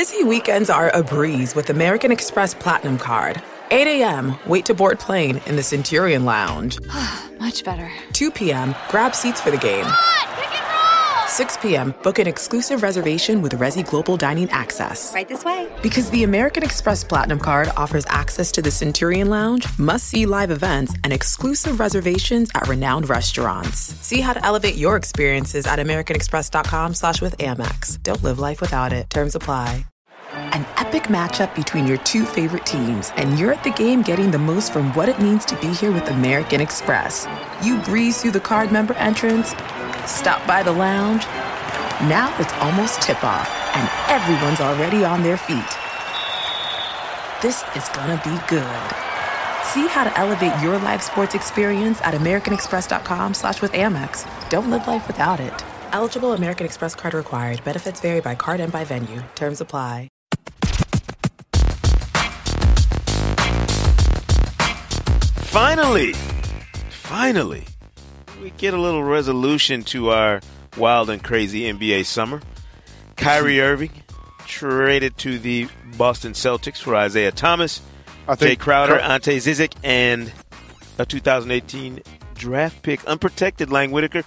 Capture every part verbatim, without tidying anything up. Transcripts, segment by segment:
Busy weekends are a breeze with American Express Platinum Card. eight a.m., wait to board plane in the Centurion Lounge. Much better. two p.m., grab seats for the game. six p.m., book an exclusive reservation with Resy Global Dining Access. Right this way. Because the American Express Platinum Card offers access to the Centurion Lounge, must-see live events, and exclusive reservations at renowned restaurants. See how to elevate your experiences at americanexpress.com slash with Amex. Don't live life without it. Terms apply. An epic matchup between your two favorite teams, and you're at the game getting the most from what it means to be here with American Express. You breeze through the card member entrance, stop by the lounge. Now it's almost tip-off, and everyone's already on their feet. This is gonna be good. See how to elevate your live sports experience at americanexpress.com slash with Amex. Don't live life without it. Eligible American Express card required. Benefits vary by card and by venue. Terms apply. Finally, finally, we get a little resolution to our wild and crazy N B A summer. Kyrie Irving traded to the Boston Celtics for Isaiah Thomas, I think Jay Crowder, Cur- Ante Zizic, and a two thousand eighteen draft pick, unprotected Lang Whitaker.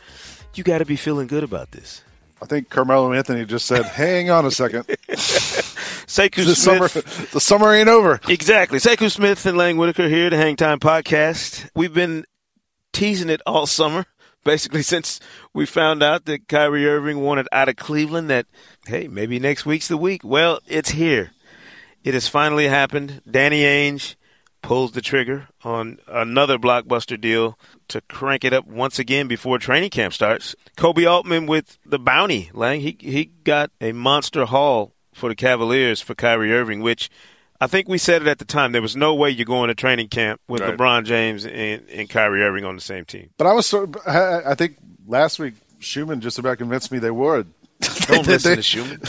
You got to be feeling good about this. I think Carmelo Anthony just said, hang on a second. Sekou the Smith. Summer, the summer ain't over. Exactly. Sekou Smith and Lang Whitaker here, the Hang Time Podcast. We've been teasing it all summer, basically since we found out that Kyrie Irving wanted out of Cleveland, that, hey, maybe next week's the week. Well, it's here. It has finally happened. Danny Ainge pulls the trigger on another blockbuster deal to crank it up once again before training camp starts. Koby Altman with the bounty, Lang. He he got a monster haul for the Cavaliers for Kyrie Irving, which I think we said it at the time. There was no way you're going to training camp with right. LeBron James and, and Kyrie Irving on the same team. But I was so, I, I think last week Schumann just about convinced me they would. Don't listen they, to Schumann.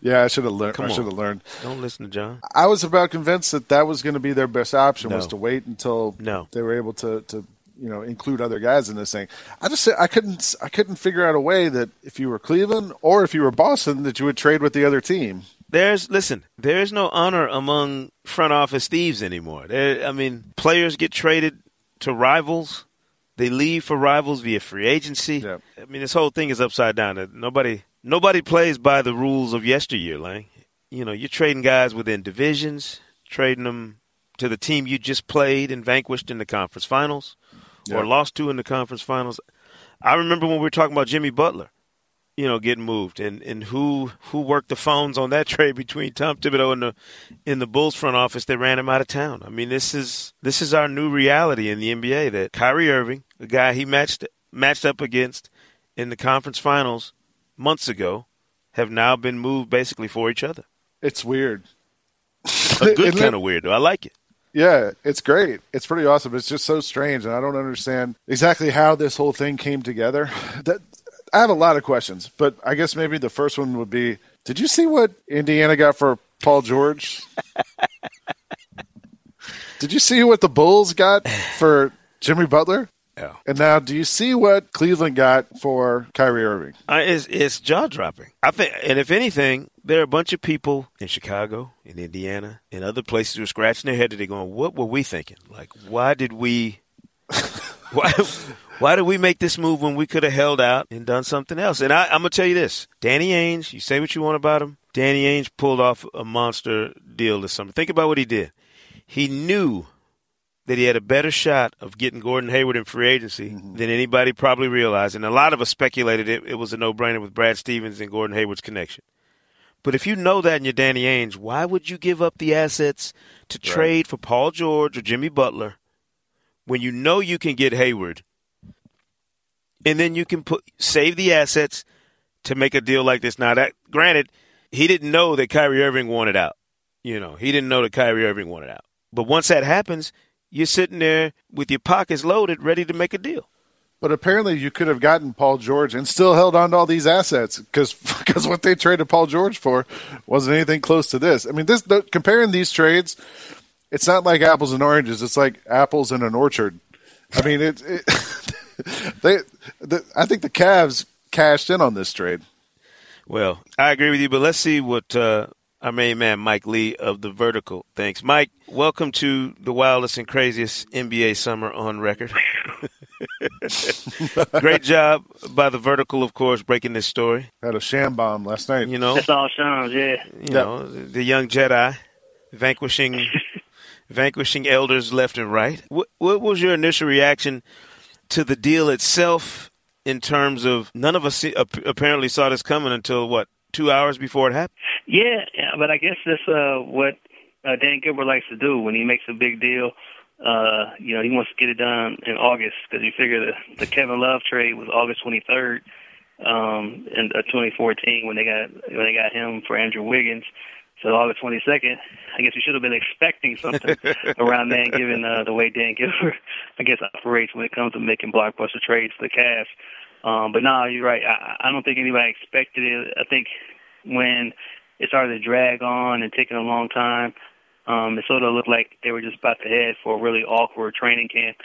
Yeah, I should have learned. I should have learned. Don't listen to John. I was about convinced that that was going to be their best option no. was to wait until no. they were able to, to, you know, include other guys in this thing. I just I couldn't I couldn't figure out a way that if you were Cleveland or if you were Boston that you would trade with the other team. There's listen. There's no honor among front office thieves anymore. There, I mean, players get traded to rivals. They leave for rivals via free agency. Yeah. I mean, this whole thing is upside down. Nobody. Nobody plays by the rules of yesteryear, Lang. You know, you're trading guys within divisions, trading them to the team you just played and vanquished in the conference finals yeah. or lost to in the conference finals. I remember when we were talking about Jimmy Butler, you know, getting moved and, and who who worked the phones on that trade between Tom Thibodeau and the in the Bulls front office that ran him out of town. I mean, this is this is our new reality in the N B A that Kyrie Irving, the guy he matched matched up against in the conference finals months ago, have now been moved basically for each other. It's weird. A good kind of weird, though. I like it. Yeah, it's great. It's pretty awesome. It's just so strange, and I don't understand exactly how this whole thing came together. That, I have a lot of questions, but I guess maybe the first one would be, did you see what Indiana got for Paul George? Did you see what the Bulls got for Jimmy Butler? No. And now, do you see what Cleveland got for Kyrie Irving? Uh, it's it's jaw-dropping. I think, and if anything, there are a bunch of people in Chicago, in Indiana, and other places who are scratching their head today going, what were we thinking? Like, why did we why, why did we make this move when we could have held out and done something else? And I, I'm going to tell you this. Danny Ainge, you say what you want about him, Danny Ainge pulled off a monster deal this summer. Think about what he did. He knew that he had a better shot of getting Gordon Hayward in free agency mm-hmm. than anybody probably realized. And a lot of us speculated it, it was a no-brainer with Brad Stevens and Gordon Hayward's connection. But if you know that and you're Danny Ainge, why would you give up the assets to right. trade for Paul George or Jimmy Butler when you know you can get Hayward and then you can put save the assets to make a deal like this? Now, that granted, he didn't know that Kyrie Irving wanted out. You know, he didn't know that Kyrie Irving wanted out. But once that happens, you're sitting there with your pockets loaded, ready to make a deal. But apparently you could have gotten Paul George and still held on to all these assets because because what they traded Paul George for wasn't anything close to this. I mean, this the, comparing these trades, it's not like apples and oranges. It's like apples in an orchard. I mean, it, it they the, I think the Cavs cashed in on this trade. Well, I agree with you, but let's see what uh, our main man, Mike Lee of The Vertical. Thanks, Mike. Welcome to the wildest and craziest N B A summer on record. Great job by The Vertical, of course, breaking this story. Had a sham bomb last night. You know, that's all shams, yeah. You yep. know, the young Jedi vanquishing vanquishing elders left and right. What, what was your initial reaction to the deal itself in terms of none of us see, apparently saw this coming until, what, two hours before it happened? Yeah, but I guess that's uh, what uh, Dan Gilbert likes to do when he makes a big deal. Uh, you know, he wants to get it done in August because he figured the, the Kevin Love trade was August twenty-third um, in uh, twenty fourteen when they got when they got him for Andrew Wiggins. So August twenty-second, I guess we should have been expecting something around then, given uh, the way Dan Gilbert, I guess, operates when it comes to making blockbuster trades for the Cavs. Um, but no, you're right. I, I don't think anybody expected it. I think when it started to drag on and taking a long time, Um, it sort of looked like they were just about to head for a really awkward training camp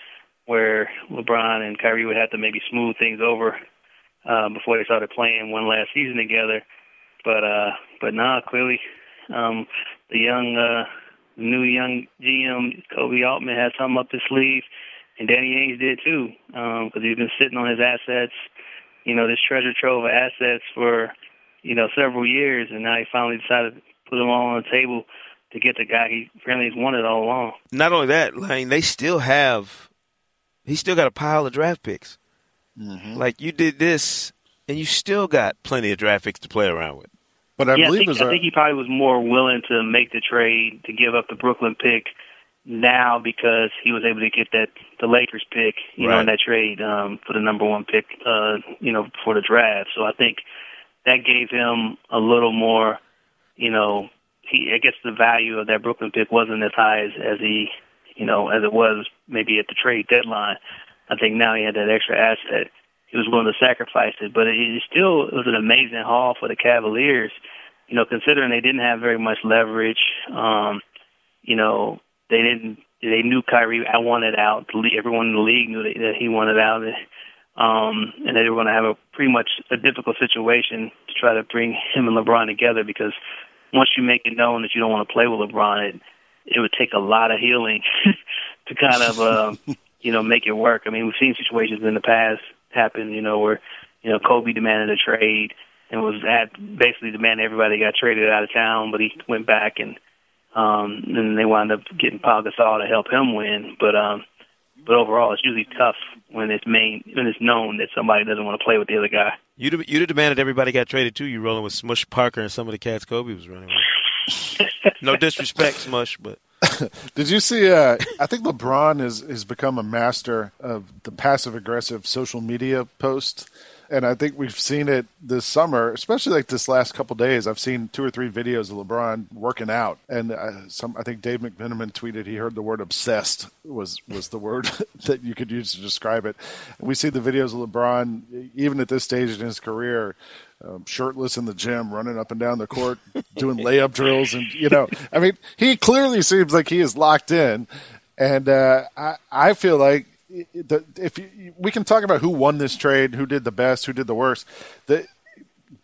where LeBron and Kyrie would have to maybe smooth things over uh, before they started playing one last season together. But uh, but nah, clearly um, the young uh, new young G M, Koby Altman, had something up his sleeve, and Danny Ainge did too because um, he's been sitting on his assets, you know, this treasure trove of assets for, you know, several years, and now he finally decided to put them all on the table to get the guy he really wanted all along. Not only that, like, they still have – he still got a pile of draft picks. Mm-hmm. Like, you did this, and you still got plenty of draft picks to play around with. But I yeah, believe I think, I think he probably was more willing to make the trade to give up the Brooklyn pick now because he was able to get that the Lakers pick, you right. know, in that trade um, for the number one pick, uh, you know, for the draft. So I think that gave him a little more, you know – He, I guess the value of that Brooklyn pick wasn't as high as, as he, you know, as it was maybe at the trade deadline. I think now he had that extra asset. He was willing to sacrifice it, but it, it still it was an amazing haul for the Cavaliers. You know, considering they didn't have very much leverage. Um, you know, they didn't. They knew Kyrie wanted out. Everyone in the league knew that he wanted out, um, and they were going to have a pretty much a difficult situation to try to bring him and LeBron together because once you make it known that you don't want to play with LeBron, it, it would take a lot of healing to kind of, uh, you know, make it work. I mean, we've seen situations in the past happen, you know, where, you know, Kobe demanded a trade and was at basically demanding everybody got traded out of town, but he went back and um, then they wound up getting Paul Gasol to help him win. But um, but overall, it's usually tough when it's main when it's known that somebody doesn't want to play with the other guy. You'd have, you'd have demanded everybody got traded, too. You rolling with Smush Parker and some of the cats Kobe was running with. No disrespect, Smush, but. Did you see uh, – I think LeBron has, has become a master of the passive-aggressive social media post, and I think we've seen it this summer, especially like this last couple of days. I've seen two or three videos of LeBron working out, and uh, some I think Dave McMenamin tweeted he heard the word obsessed was, was the word that you could use to describe it. And we see the videos of LeBron, even at this stage in his career, Um, shirtless in the gym, running up and down the court, doing layup drills. And, you know, I mean, he clearly seems like he is locked in. And uh, I, I feel like the, if you, we can talk about who won this trade, who did the best, who did the worst. The,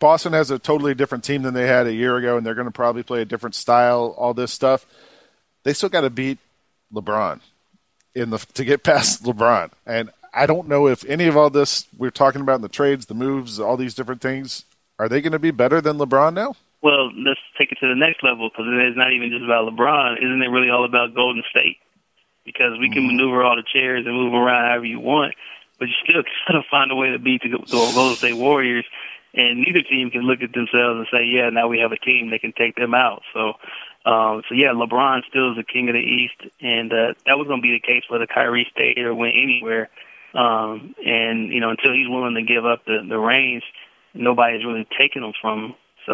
Boston has a totally different team than they had a year ago, and they're going to probably play a different style, all this stuff. They still got to beat LeBron in the to get past LeBron. And I don't know if any of all this we're talking about in the trades, the moves, all these different things, are they going to be better than LeBron now? Well, let's take it to the next level because it's not even just about LeBron. Isn't it really all about Golden State? Because we can mm. maneuver all the chairs and move around however you want, but you still got to find a way to beat the Golden State Warriors, and neither team can look at themselves and say, yeah, now we have a team that can take them out. So, Um, so, yeah, LeBron still is the king of the East, and uh, that was going to be the case whether Kyrie stayed or went anywhere. Um, and, you know, until he's willing to give up the, the reins, nobody's really taking them from him. So,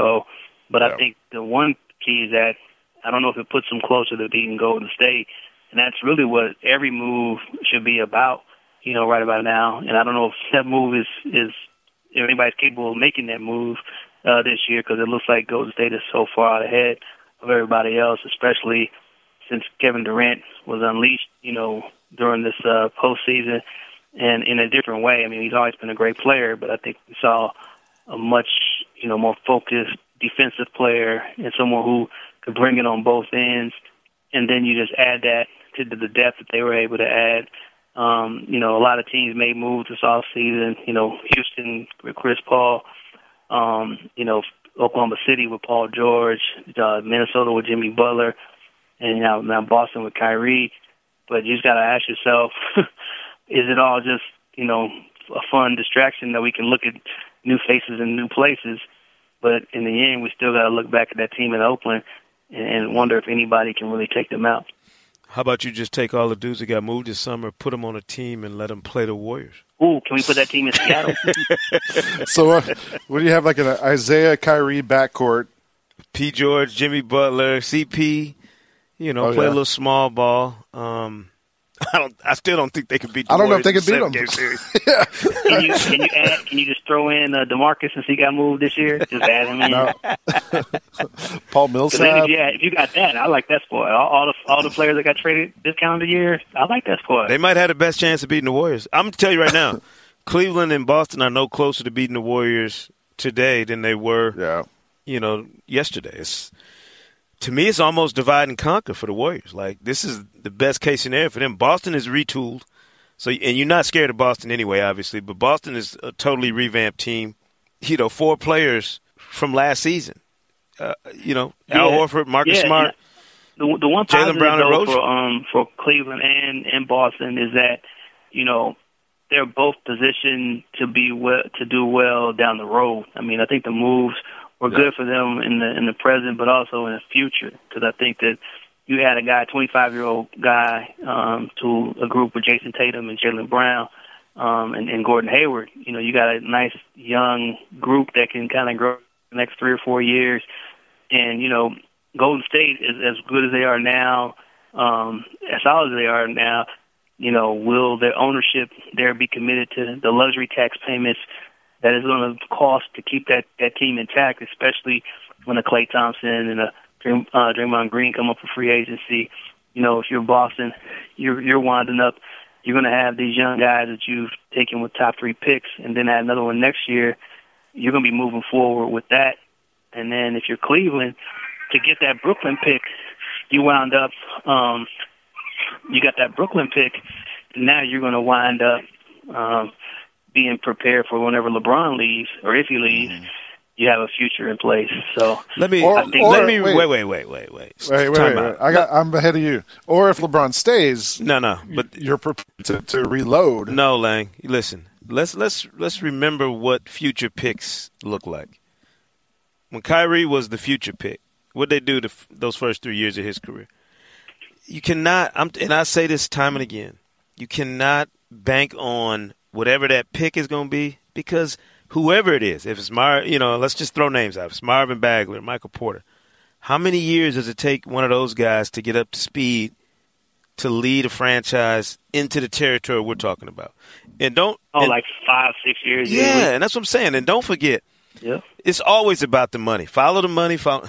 but yeah. I think the one key is that I don't know if it puts them closer to beating Golden State, and that's really what every move should be about, you know, right about now. And I don't know if that move is, is if anybody's capable of making that move uh, this year because it looks like Golden State is so far ahead of everybody else, especially since Kevin Durant was unleashed, you know, during this uh, postseason. And in a different way, I mean, he's always been a great player, but I think we saw a much, you know, more focused, defensive player and someone who could bring it on both ends. And then you just add that to the depth that they were able to add. Um, you know, a lot of teams made moves this offseason. You know, Houston with Chris Paul, um, you know, Oklahoma City with Paul George, uh, Minnesota with Jimmy Butler, and you know, now Boston with Kyrie. But you just got to ask yourself, is it all just, you know, a fun distraction that we can look at new faces and new places? But in the end, we still got to look back at that team in Oakland and wonder if anybody can really take them out. How about you just take all the dudes that got moved this summer, put them on a team, and let them play the Warriors? Ooh, can we put that team in Seattle? So uh, what do you have, like an Isaiah Kyrie backcourt? P. George, Jimmy Butler, C P, you know, oh, play yeah. a little small ball. Um, I don't. I still don't think they could beat the I don't Warriors know if they could beat them. yeah. Can you can you, add, can you just throw in uh, DeMarcus since he got moved this year? Just add him in. No. Paul Millsap. If you, if you got that, I like that squad. All, all the all the players that got traded this calendar year, I like that squad. They might have the best chance of beating the Warriors. I'm going to tell you right now, Cleveland and Boston are no closer to beating the Warriors today than they were, yeah. you know, yesterday. It's, to me, it's almost divide and conquer for the Warriors. Like, this is the best case scenario for them. Boston is retooled, so and you're not scared of Boston anyway, obviously, but Boston is a totally revamped team. You know, four players from last season. Uh, you know, yeah. Al Horford, Marcus yeah. Smart, the, the one Jaylen Brown, though, and Roach. For, um, for Cleveland and, and Boston is that, you know, they're both positioned to be well, to do well down the road. I mean, I think the moves – We're good for them in the in the present, but also in the future, because I think that you add a guy, twenty-five-year-old guy, um, to a group with Jason Tatum and Jaylen Brown um, and, and Gordon Hayward. You know, you got a nice young group that can kind of grow the next three or four years. And, you know, Golden State, is as good as they are now, um, as solid as they are now, you know, will their ownership there be committed to the luxury tax payments that is going to cost to keep that, that team intact, especially when a Klay Thompson and a uh, Draymond Green come up for free agency. You know, if you're Boston, you're, you're winding up. You're going to have these young guys that you've taken with top three picks and then add another one next year. You're going to be moving forward with that. And then if you're Cleveland, to get that Brooklyn pick, you wound up um, – you got that Brooklyn pick. Now you're going to wind up um, – being prepared for whenever LeBron leaves, or if he leaves, mm-hmm. you have a future in place. So let me, or, I think, or, let me wait, wait, wait, wait, wait, wait. Wait, wait, wait, wait. I got, I'm ahead of you. Or if LeBron stays, no, no, but you're prepared to, to reload. No, Lang. Listen, let's let's let's remember what future picks look like. When Kyrie was the future pick, what did they do to f- those first three years of his career? You cannot. I'm, and I say this time and again. You cannot bank on whatever that pick is going to be, because whoever it is, if it's Mar, you know, let's just throw names out. If it's Marvin Bagley, Michael Porter, how many years does it take one of those guys to get up to speed to lead a franchise into the territory we're talking about? And don't oh, and, like five, six years. Yeah, yeah, and that's what I'm saying. And don't forget, yeah, it's always about the money. Follow the money. Follow.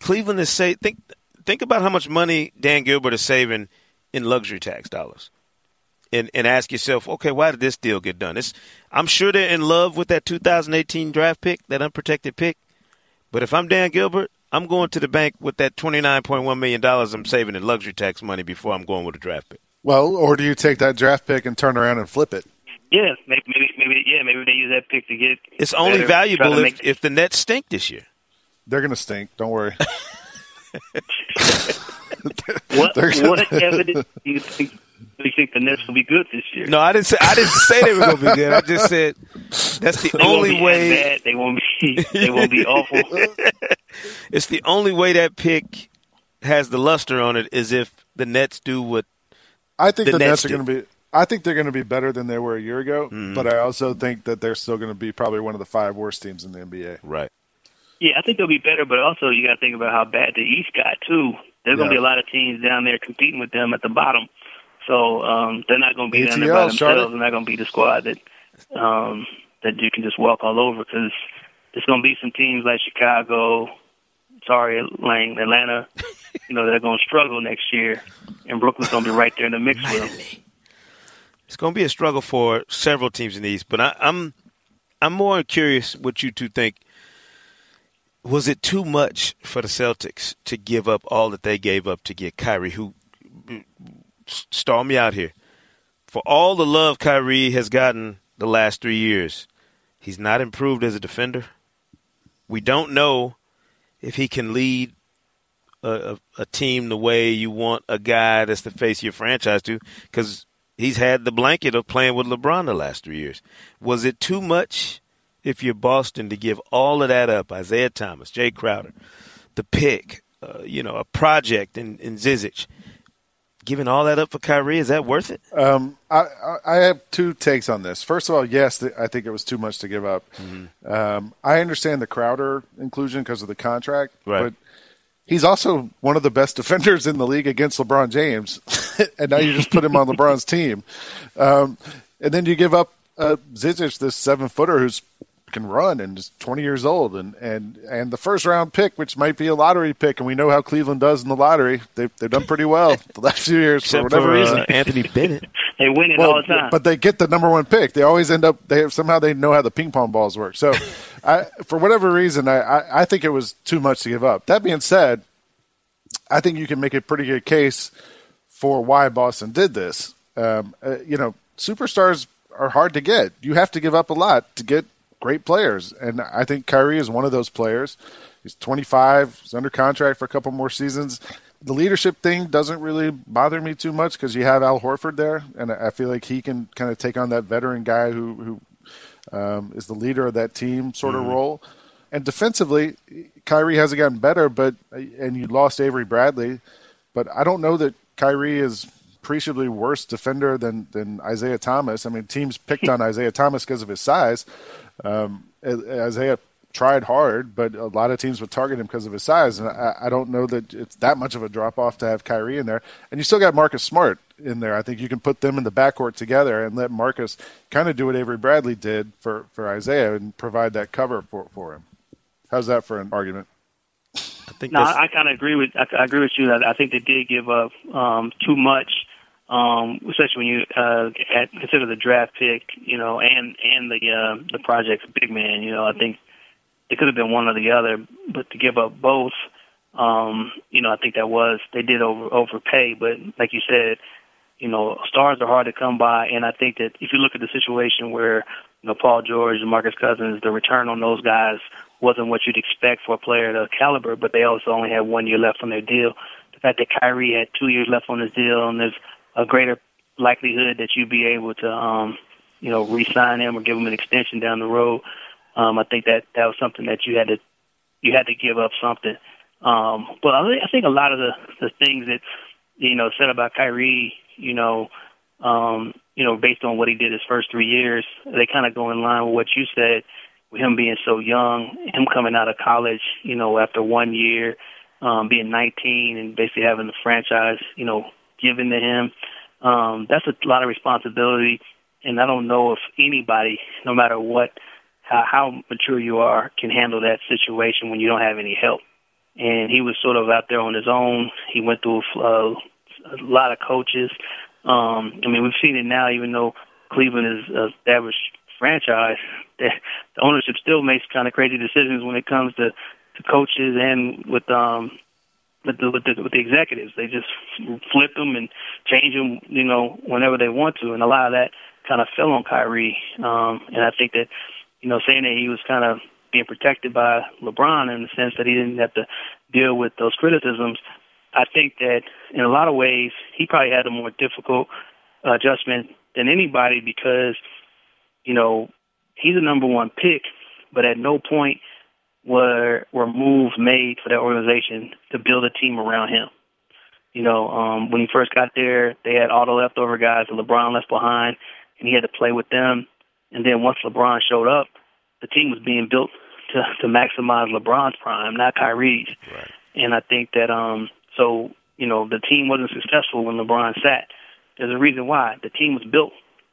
Cleveland is say think think about how much money Dan Gilbert is saving in luxury tax dollars. And, and ask yourself, okay, why did this deal get done? It's, I'm sure they're in love with that two thousand eighteen draft pick, that unprotected pick. But if I'm Dan Gilbert, I'm going to the bank with that twenty-nine point one million dollars I'm saving in luxury tax money before I'm going with a draft pick. Well, or do you take that draft pick and turn around and flip it? Yeah, maybe, maybe, maybe yeah, maybe they use that pick to get It's better, only valuable if, if the Nets stink this year. They're going to stink. Don't worry. what, what evidence do you think? Do you think the Nets will be good this year? No, I didn't say I didn't say they were going to be good. I just said that's the they only way they won't be. They won't be awful. It's the only way that pick has the luster on it is if the Nets do what I think the, the Nets, Nets are going to be. I think they're going to be better than they were a year ago, mm-hmm. but I also think that they're still going to be probably one of the five worst teams in the N B A. Right. Yeah, I think they'll be better, but also you got to think about how bad the East got too. There's going to yeah. be a lot of teams down there competing with them at the bottom. So um, they're not going to be down there by themselves. Charlotte. They're not going to be the squad that um, that you can just walk all over, because there's going to be some teams like Chicago, sorry, Lang, Atlanta, you know, they're going to struggle next year, and Brooklyn's going to be right there in the mix with them. It's going to be a struggle for several teams in the East, but I, I'm I'm more curious what you two think. was it too much for the Celtics to give up all that they gave up to get Kyrie, who stall me out here? For all the love Kyrie has gotten the last three years, he's not improved as a defender. We don't know if he can lead a, a, a team the way you want a guy that's the face of your franchise to, because he's had the blanket of playing with LeBron the last three years. Was it too much if you're Boston to give all of that up? Isaiah Thomas, Jay Crowder, the pick, uh, you know, a project in, in Zizic. Giving all that up for Kyrie, is that worth it? Um, I, I have two takes on this. First of all, yes, th- I think it was too much to give up. Mm-hmm. Um, I understand the Crowder inclusion because of the contract, right. But he's also one of the best defenders in the league against LeBron James, and now you just put him on LeBron's team. Um, and then you give up uh, Zizic, this seven-footer who's can run and is twenty years old, and, and, and the first round pick, which might be a lottery pick, and we know how Cleveland does in the lottery. They've they've done pretty well the last few years for whatever for, uh, reason. Anthony Bennett, they win it well, all the time, but they get the number one pick. They always end up. They have, somehow they know how the ping pong balls work. So, I for whatever reason, I, I I think it was too much to give up. That being said, I think you can make a pretty good case for why Boston did this. Um, uh, you know, superstars are hard to get. You have to give up a lot to get great players, and I think Kyrie is one of those players. He's twenty-five, he's under contract for a couple more seasons. The leadership thing doesn't really bother me too much because you have Al Horford there, and I feel like he can kind of take on that veteran guy who, who um, is the leader of that team sort mm-hmm. of role. And defensively, Kyrie hasn't gotten better, but and you lost Avery Bradley, but I don't know that Kyrie is appreciably worse defender than, than Isaiah Thomas. I mean, teams picked on Isaiah Thomas because of his size. Um, Isaiah tried hard, but a lot of teams would target him because of his size, and I, I don't know that it's that much of a drop-off to have Kyrie in there. And you still got Marcus Smart in there. I think you can put them in the backcourt together and let Marcus kind of do what Avery Bradley did for, for Isaiah and provide that cover for, for him. How's that for an argument? I think no, I, I kind of agree with I, I agree with you. I, I think they did give up um, too much. Um, especially when you uh, at, consider the draft pick, you know, and and the uh, the project's big man, you know, I think it could have been one or the other, but to give up both, um, you know, I think that was they did over overpay. But like you said, you know, stars are hard to come by, and I think that if you look at the situation where you know Paul George and Marcus Cousins, the return on those guys wasn't what you'd expect for a player of their caliber, but they also only had one year left on their deal. The fact that Kyrie had two years left on his deal, and there's a greater likelihood that you'd be able to, um, you know, re-sign him or give him an extension down the road. Um, I think that that was something that you had to you had to give up something. Um, but I think a lot of the, the things that you know said about Kyrie, you know, um, you know, based on what he did his first three years, they kind of go in line with what you said, with him being so young, him coming out of college, you know, after one year, um, being nineteen, and basically having the franchise, you know, given to him. Um, that's a lot of responsibility, and I don't know if anybody, no matter what, how, how mature you are, can handle that situation when you don't have any help. And he was sort of out there on his own. He went through uh, a lot of coaches. Um, I mean, we've seen it now, even though Cleveland is an established franchise, the ownership still makes kind of crazy decisions when it comes to, to coaches and with um, – With the, with, the, with the executives. They just flip them and change them, you know, whenever they want to. And a lot of that kind of fell on Kyrie. Um, and I think that, you know, saying that he was kind of being protected by LeBron in the sense that he didn't have to deal with those criticisms, I think that in a lot of ways he probably had a more difficult uh, adjustment than anybody because, you know, he's a number one pick, but at no point were were moves made for that organization to build a team around him. You know, um, when he first got there, they had all the leftover guys that LeBron left behind, and he had to play with them. And then once LeBron showed up, the team was being built to, to maximize LeBron's prime, not Kyrie's. Right. And I think that um, so, you know, the team wasn't successful when LeBron sat. There's a reason why. The team was built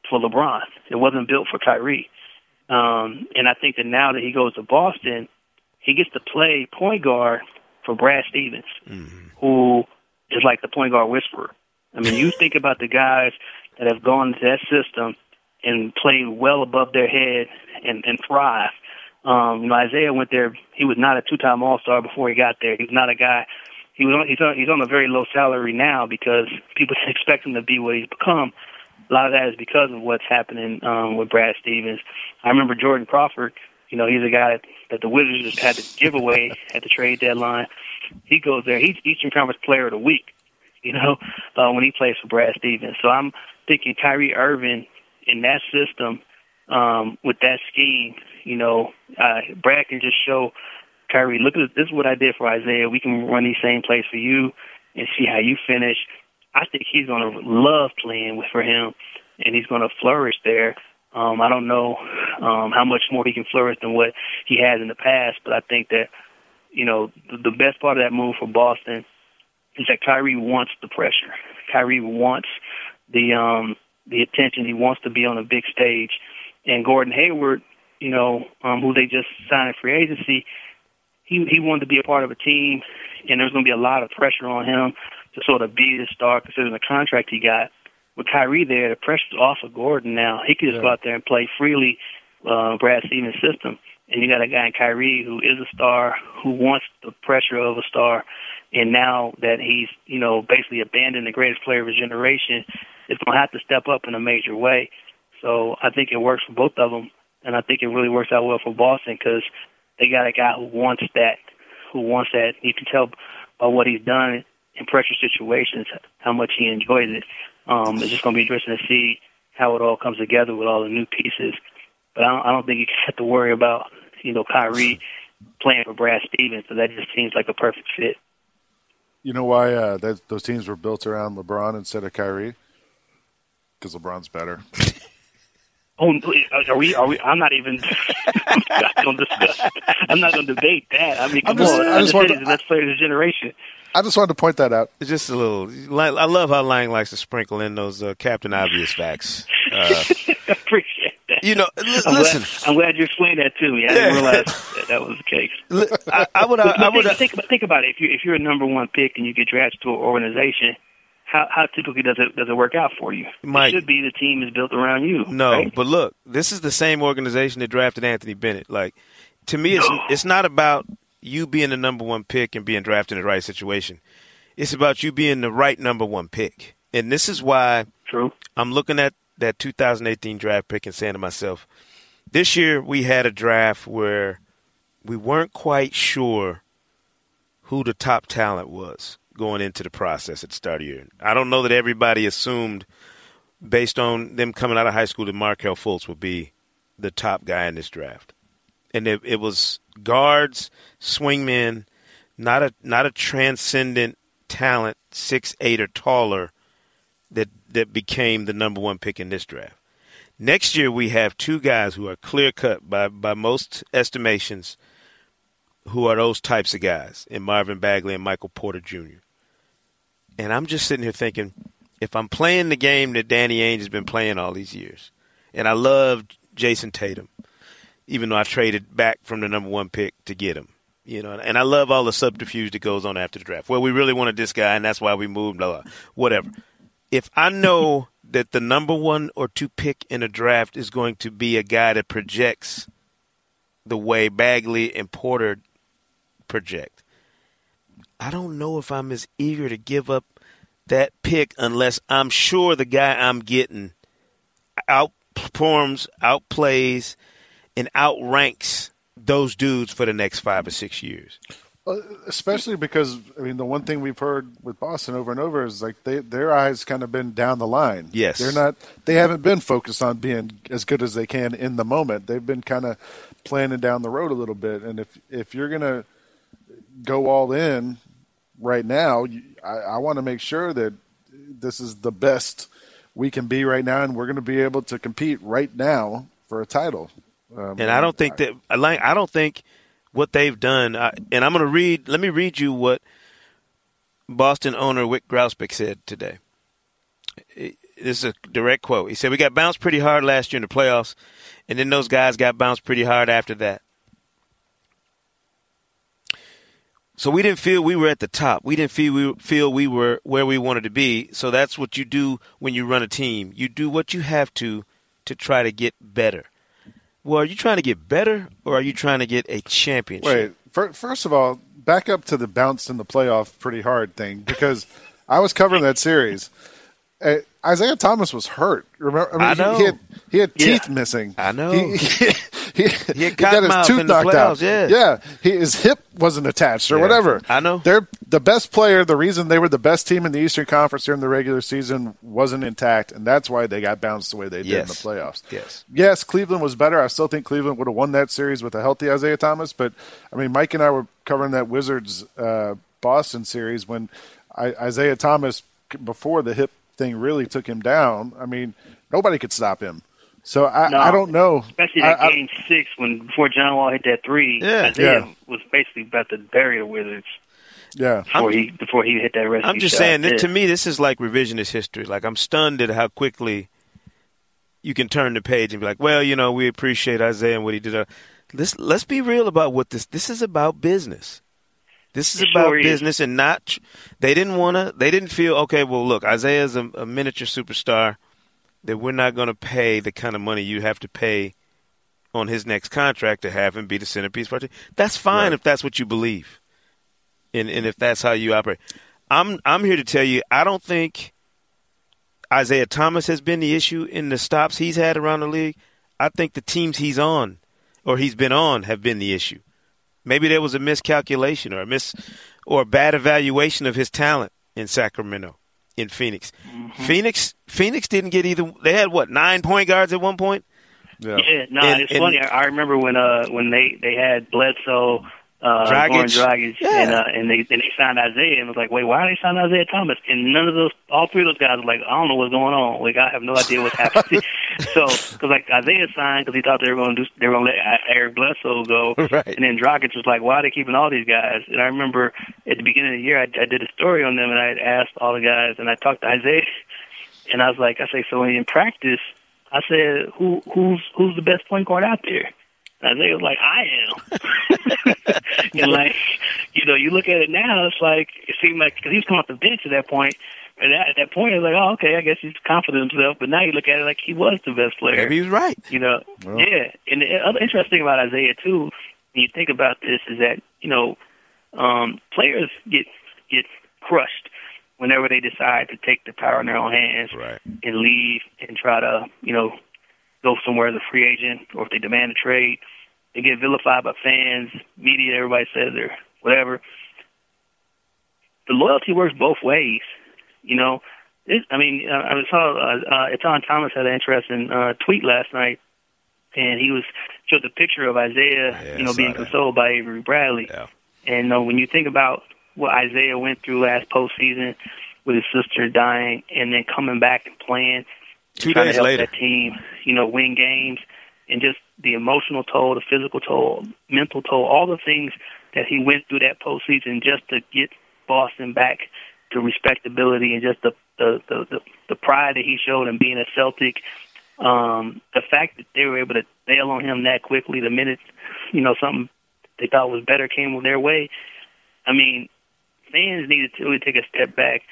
for LeBron. It wasn't built for Kyrie. Um, and I think that now that he goes to Boston, he gets to play point guard for Brad Stevens, mm-hmm. who is like the point guard whisperer. I mean, you think about the guys that have gone to that system and played well above their head and, and thrive. Um, you know, Isaiah went there. He was not a two-time All-Star before he got there. He was not a guy. He was on, he's on, he's on a very low salary now because people expect him to be what he's become. A lot of that is because of what's happening um, with Brad Stevens. I remember Jordan Crawford. You know, he's a guy that, that the Wizards just had to give away at the trade deadline. He goes there. He's Eastern Conference Player of the Week, you know, uh, when he plays for Brad Stevens. So I'm thinking Kyrie Irving in that system, um, with that scheme, you know, uh, Brad can just show Kyrie, look at this, this is what I did for Isaiah. We can run these same plays for you and see how you finish. I think he's going to love playing with for him, and he's going to flourish there. Um, I don't know um, how much more he can flourish than what he has in the past, but I think that, you know, the best part of that move for Boston is that Kyrie wants the pressure. Kyrie wants the um, the attention. He wants to be on a big stage. And Gordon Hayward, you know, um, who they just signed in free agency, he, he wanted to be a part of a team, and there's going to be a lot of pressure on him to sort of be the star considering the contract he got. With Kyrie there, the pressure's off of Gordon now. He can just yeah. go out there and play freely uh, Brad Stevens' system. And you got a guy in Kyrie who is a star, who wants the pressure of a star. And now that he's, you know, basically abandoned the greatest player of his generation, is going to have to step up in a major way. So I think it works for both of them. And I think it really works out well for Boston because they got a guy who wants that, who wants that. You can tell by what he's done in pressure situations how much he enjoys it. Um, it's just going to be interesting to see how it all comes together with all the new pieces. But I don't, I don't think you have to worry about, you know, Kyrie playing for Brad Stevens. So that just seems like a perfect fit. You know why uh, that, those teams were built around LeBron instead of Kyrie? Because LeBron's better. Oh, are we? Are we? I'm not even. I'm not going to discuss. I'm not going to debate that. I mean, come I'm just, on. I just wanted to, the best player of the generation. I just wanted to point that out. Just a little. I love how Lang likes to sprinkle in those uh, Captain Obvious facts. Uh, I appreciate that. You know, l- I'm listen. Glad, I'm glad you explained that to me. I yeah. didn't realize that, that was the case. L- I, I would. I, I would think, think, think about it. If you if you're a number one pick and you get drafted to an organization, how how typically does it does it work out for you? Mike, it should be the team is built around you. No, right? But look, this is the same organization that drafted Anthony Bennett. Like, to me, it's no. it's not about you being the number one pick and being drafted in the right situation. It's about you being the right number one pick. And this is why True. I'm looking at that two thousand eighteen draft pick and saying to myself, this year we had a draft where we weren't quite sure who the top talent was going into the process at the start of the year. I don't know that everybody assumed, based on them coming out of high school, that Markelle Fultz would be the top guy in this draft. And it, it was guards, swingmen, not a not a transcendent talent, six eight or taller, that that became the number one pick in this draft. Next year we have two guys who are clear-cut by, by most estimations who are those types of guys, in Marvin Bagley and Michael Porter Junior And I'm just sitting here thinking, if I'm playing the game that Danny Ainge has been playing all these years, and I love Jason Tatum, even though I traded back from the number one pick to get him. You know, and I love all the subterfuge that goes on after the draft. Well, we really wanted this guy, and that's why we moved, blah, blah, whatever. If I know that the number one or two pick in a draft is going to be a guy that projects the way Bagley and Porter project, I don't know if I'm as eager to give up that pick unless I'm sure the guy I'm getting outperforms, outplays, and outranks those dudes for the next five or six years. Especially because, I mean, the one thing we've heard with Boston over and over is, like, they, their eyes kind of been down the line. Yes. They're not, they haven't been focused on being as good as they can in the moment. They've been kind of planning down the road a little bit. And if, if you're going to go all in right now, you, I, I want to make sure that this is the best we can be right now. And we're going to be able to compete right now for a title. Um, and I don't think that I don't think what they've done. I, and I'm going to read. Let me read you what Boston owner Wick Grousbeck said today. It, this is a direct quote. He said, "We got bounced pretty hard last year in the playoffs, and then those guys got bounced pretty hard after that. So we didn't feel we were at the top. We didn't feel we feel we were where we wanted to be. So that's what you do when you run a team. You do what you have to to try to get better." well, are you trying to get better or are you trying to get a championship? Wait, first of all, back up to the bounce in the playoff pretty hard thing, because I was covering that series. Uh, Isaiah Thomas was hurt. Remember, I, mean, I know. He had, he had teeth yeah. missing. I know. He, he, he, he, had he got his tooth knocked out. Yeah. yeah. He, his hip wasn't attached or yeah. whatever. I know. They're, the best player, the reason they were the best team in the Eastern Conference during the regular season wasn't intact, and that's why they got bounced the way they did yes. in the playoffs. Yes. Yes, Cleveland was better. I still think Cleveland would have won that series with a healthy Isaiah Thomas, but, I mean, Mike and I were covering that Wizards uh, Boston series when I, Isaiah Thomas, before the hip thing really took him down. I mean, nobody could stop him. So I, no, I don't know. Especially that I, game I, six when before John Wall hit that three, yeah, Isaiah yeah. was basically about to bury the Wizards. Yeah, before I'm, he before he hit that rescue shot. I'm just shot. saying that, to me, this is like revisionist history. Like, I'm stunned at how quickly you can turn the page and be like, well, you know, we appreciate Isaiah and what he did. Let's let's be real about what this this is about. Business. This is it about sure business is. and not – they didn't want to – they didn't feel, okay, well, look, Isaiah's a, a miniature superstar that we're not going to pay the kind of money you have to pay on his next contract to have him be the centerpiece for our team. That's fine right. if that's what you believe and, and if that's how you operate. I'm I'm here to tell you, I don't think Isaiah Thomas has been the issue in the stops he's had around the league. I think the teams he's on or he's been on have been the issue. Maybe there was a miscalculation or a mis or a bad evaluation of his talent in Sacramento, in Phoenix. Mm-hmm. Phoenix Phoenix didn't get either. They had, what, nine point guards at one point? Yeah, yeah no, and, it's and, funny. I remember when uh, when they, they had Bledsoe, uh, Dragic, Goran Dragic yeah. and, uh, and, they, and they signed Isaiah. And it was like, wait, why are they signing Isaiah Thomas? And none of those, all three of those guys were like, I don't know what's going on. Like, I have no idea what's happening. So, because like Isaiah signed because he thought they were going to do, they were going to let Eric Bledsoe go, right. and then Dragic was like, "Why are they keeping all these guys?" And I remember at the beginning of the year, I, I did a story on them, and I had asked all the guys, and I talked to Isaiah, and I was like, "I say, so in practice, I said, who who's who's the best point guard out there?" And Isaiah was like, "I am," and like, you know, you look at it now, it's like it seemed like because he was coming off the bench at that point. And at that point, it's like, oh, okay, I guess he's confident in himself. But now you look at it like he was the best player. Maybe he's right. You know, well. yeah. And the other interesting thing about Isaiah, too, when you think about this, is that, you know, um, players get get crushed whenever they decide to take the power in their own hands right. and leave and try to, you know, go somewhere as a free agent, or if they demand a trade. They get vilified by fans, media, everybody says, or whatever. The loyalty works both ways. You know, it, I mean, uh, I saw uh, uh, Etan Thomas had an interesting uh, tweet last night, and he was showed the picture of Isaiah, yeah, you know, being consoled by Avery Bradley. Yeah. And uh, when you think about what Isaiah went through last postseason with his sister dying and then coming back and playing, two days later, that team, you know, win games, and just the emotional toll, the physical toll, mental toll, all the things that he went through that postseason just to get Boston back to respectability and just the the, the, the the pride that he showed in being a Celtic, um, the fact that they were able to bail on him that quickly the minute, you know, something they thought was better came their way. I mean, fans needed to really take a step back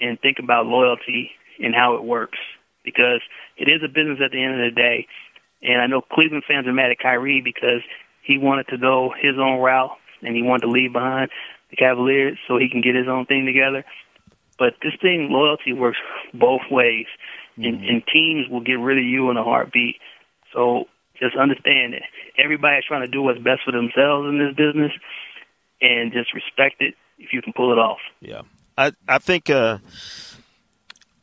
and think about loyalty and how it works, because it is a business at the end of the day. And I know Cleveland fans are mad at Kyrie because he wanted to go his own route and he wanted to leave behind the Cavaliers so he can get his own thing together. But this thing, loyalty works both ways, and, mm-hmm. and teams will get rid of you in a heartbeat. So just understand that everybody's trying to do what's best for themselves in this business, and just respect it if you can pull it off. Yeah, I I think uh,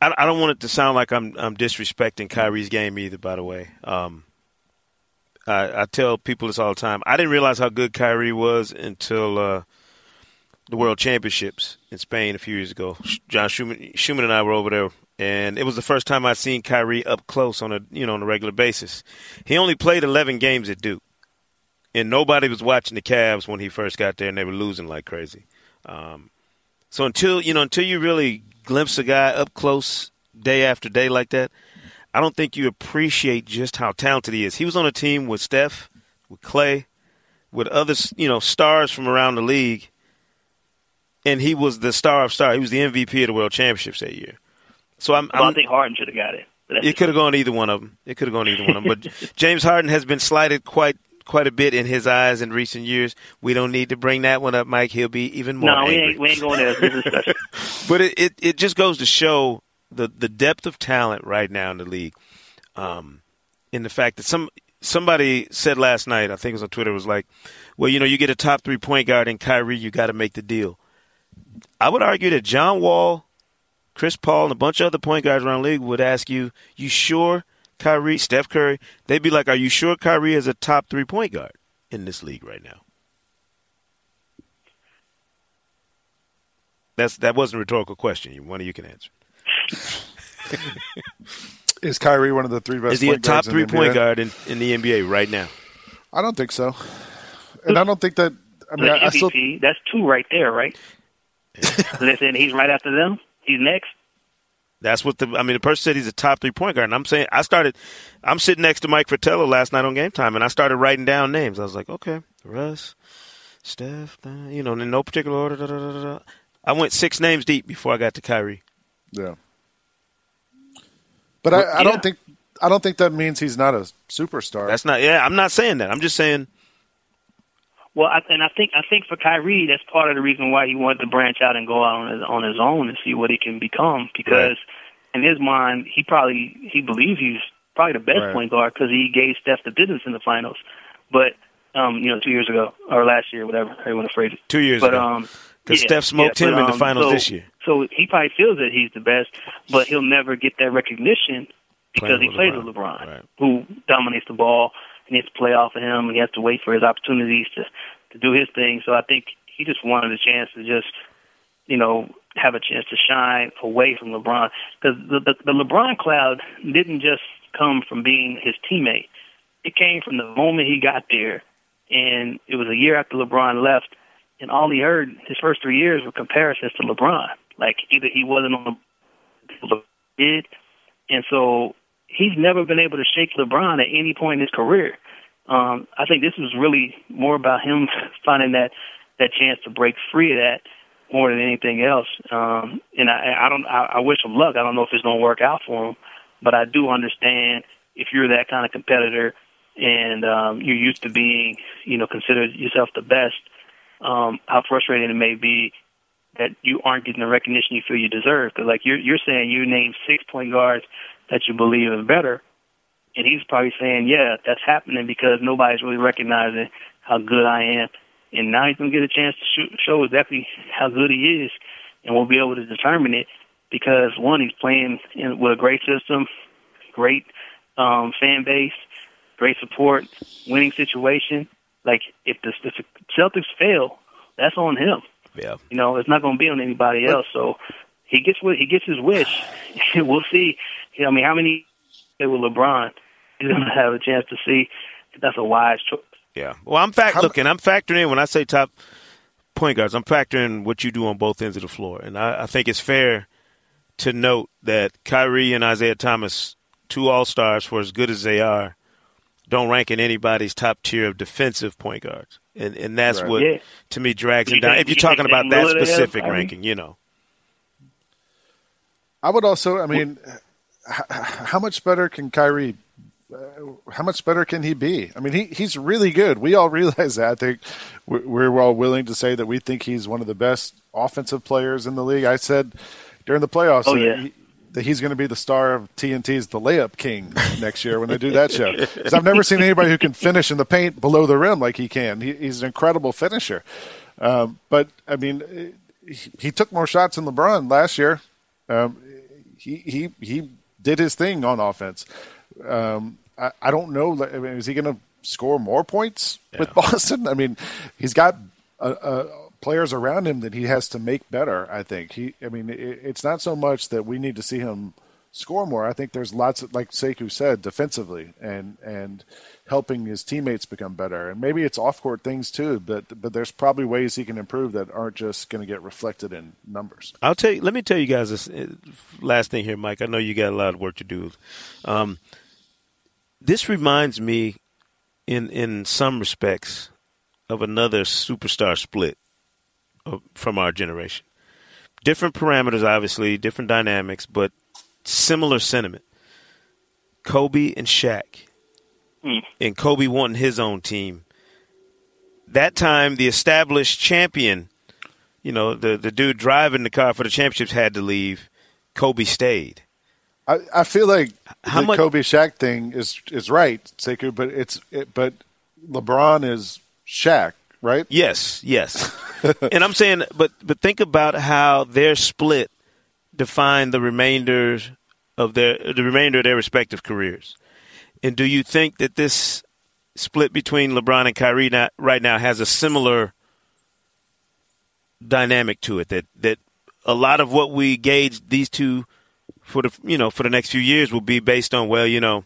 I I don't want it to sound like I'm I'm disrespecting Kyrie's game either. By the way, um, I I tell people this all the time. I didn't realize how good Kyrie was until. Uh, The World Championships in Spain a few years ago. John Schumann, Schumann and I were over there, and it was the first time I'd seen Kyrie up close on a you know on a regular basis. He only played eleven games at Duke, and nobody was watching the Cavs when he first got there, and they were losing like crazy. Um, so until you know until you really glimpse a guy up close day after day like that, I don't think you appreciate just how talented he is. He was on a team with Steph, with Clay, with other you know stars from around the league. And he was the star of star. He was the M V P of the World Championships that year. So I'm, I'm, well, I think Harden should have got it. It could have gone either one of them. It could have gone either one of them. But James Harden has been slighted quite quite a bit in his eyes in recent years. We don't need to bring that one up, Mike. He'll be even more no, angry. No, we ain't, we ain't going there. This is but it, it, it just goes to show the, the depth of talent right now in the league. Um, in the fact that some somebody said last night, I think it was on Twitter, was like, well, you know, you get a top three point guard in Kyrie, you got to make the deal. I would argue that John Wall, Chris Paul, and a bunch of other point guards around the league would ask you, you sure Kyrie, Steph Curry? They'd be like, are you sure Kyrie is a top three point guard in this league right now? That's That wasn't a rhetorical question. One of you can answer. Is Kyrie one of the three best is he point a top three point N B A? Guard in, in the N B A right now? I don't think so. And I don't think that – I mean, I, I still – that's two right there, right? Yeah. Listen, he's right after them. He's next. That's what the – I mean, the person said he's a top three point guard. And I'm saying – I started – I'm sitting next to Mike Fratello last night on Game Time, and I started writing down names. I was like, okay, Russ, Steph, you know, in no particular order. Da, da, da, da. I went six names deep before I got to Kyrie. Yeah. But well, I, I don't yeah. think I don't think that means he's not a superstar. That's not. Yeah, I'm not saying that. I'm just saying. Well, I, and I think I think for Kyrie, that's part of the reason why he wanted to branch out and go out on his on his own and see what he can become. Because right. in his mind, he probably he believes he's probably the best right. point guard because he gave Steph the business in the finals. But um, you know, two years ago or last year, whatever how you want to phrase it. Two years but, ago. Um, Because yeah, Steph smoked yeah, but, him um, in the finals so, this year. So he probably feels that he's the best, but he'll never get that recognition because playing he plays with LeBron, right. who dominates the ball and he has to play off of him and he has to wait for his opportunities to, to do his thing. So I think he just wanted a chance to just, you know, have a chance to shine away from LeBron. Because the, the, the LeBron cloud didn't just come from being his teammate. It came from the moment he got there, and it was a year after LeBron left. And all he heard his first three years were comparisons to LeBron. Like, either he wasn't on the did. And so he's never been able to shake LeBron at any point in his career. Um, I think this was really more about him finding that, that chance to break free of that more than anything else. Um, and I, I don't. I, I wish him luck. I don't know if it's going to work out for him. But I do understand if you're that kind of competitor and um, you're used to being, you know, considered yourself the best, Um, how frustrating it may be that you aren't getting the recognition you feel you deserve. Because, like, you're, you're saying you named six point guards that you believe is better, and he's probably saying, yeah, that's happening because nobody's really recognizing how good I am. And now he's going to get a chance to shoot, show exactly how good he is, and we'll be able to determine it because, one, he's playing in, with a great system, great um, fan base, great support, winning situation. Like, if the, if the Celtics fail, that's on him. Yeah, you know, it's not going to be on anybody else. So he gets what he gets his wish. We'll see. You know, I mean, how many with LeBron is going to have a chance to see? That's a wise choice. Yeah. Well, I'm fact looking. I'm factoring in when I say top point guards. I'm factoring what you do on both ends of the floor, and I, I think it's fair to note that Kyrie and Isaiah Thomas, two All Stars, for as good as they are, don't rank in anybody's top tier of defensive point guards. And and that's right. what, yeah. to me, drags him down. If you're talking about that specific ranking, you know. I would also, I mean, how, how much better can Kyrie, uh, how much better can he be? I mean, he he's really good. We all realize that. I think we're all willing to say that we think he's one of the best offensive players in the league. I said during the playoffs oh, yeah. he, that he's going to be the star of T N T's The Layup King next year when they do that show. Because I've never seen anybody who can finish in the paint below the rim like he can. He, he's an incredible finisher. Um, but, I mean, he, he took more shots than LeBron last year. Um, he, he he did his thing on offense. Um, I, I don't know. I mean, is he going to score more points yeah. with Boston? I mean, he's got a, a – players around him that he has to make better. I think he, I mean, it, it's not so much that we need to see him score more. I think there's lots of, like Sekou said, defensively and, and helping his teammates become better. And maybe it's off court things too, but, but there's probably ways he can improve that aren't just going to get reflected in numbers. I'll tell you, let me tell you guys this last thing here, Mike. I know you got a lot of work to do. Um, this reminds me in, in some respects of another superstar split from our generation. Different parameters, obviously, different dynamics, but similar sentiment. Kobe and Shaq, mm. and Kobe won his own team. That time, the established champion, you know, the, the dude driving the car for the championships had to leave. Kobe stayed. I, I feel like How the much, Kobe Shaq thing is is right, Sekou, but it's it, but LeBron is Shaq, right? Yes, yes. And I'm saying, but but think about how their split defined the remainder of their the remainder of their respective careers. And do you think that this split between LeBron and Kyrie not, right now has a similar dynamic to it, that that a lot of what we gauge these two for the you know for the next few years will be based on, well, you know,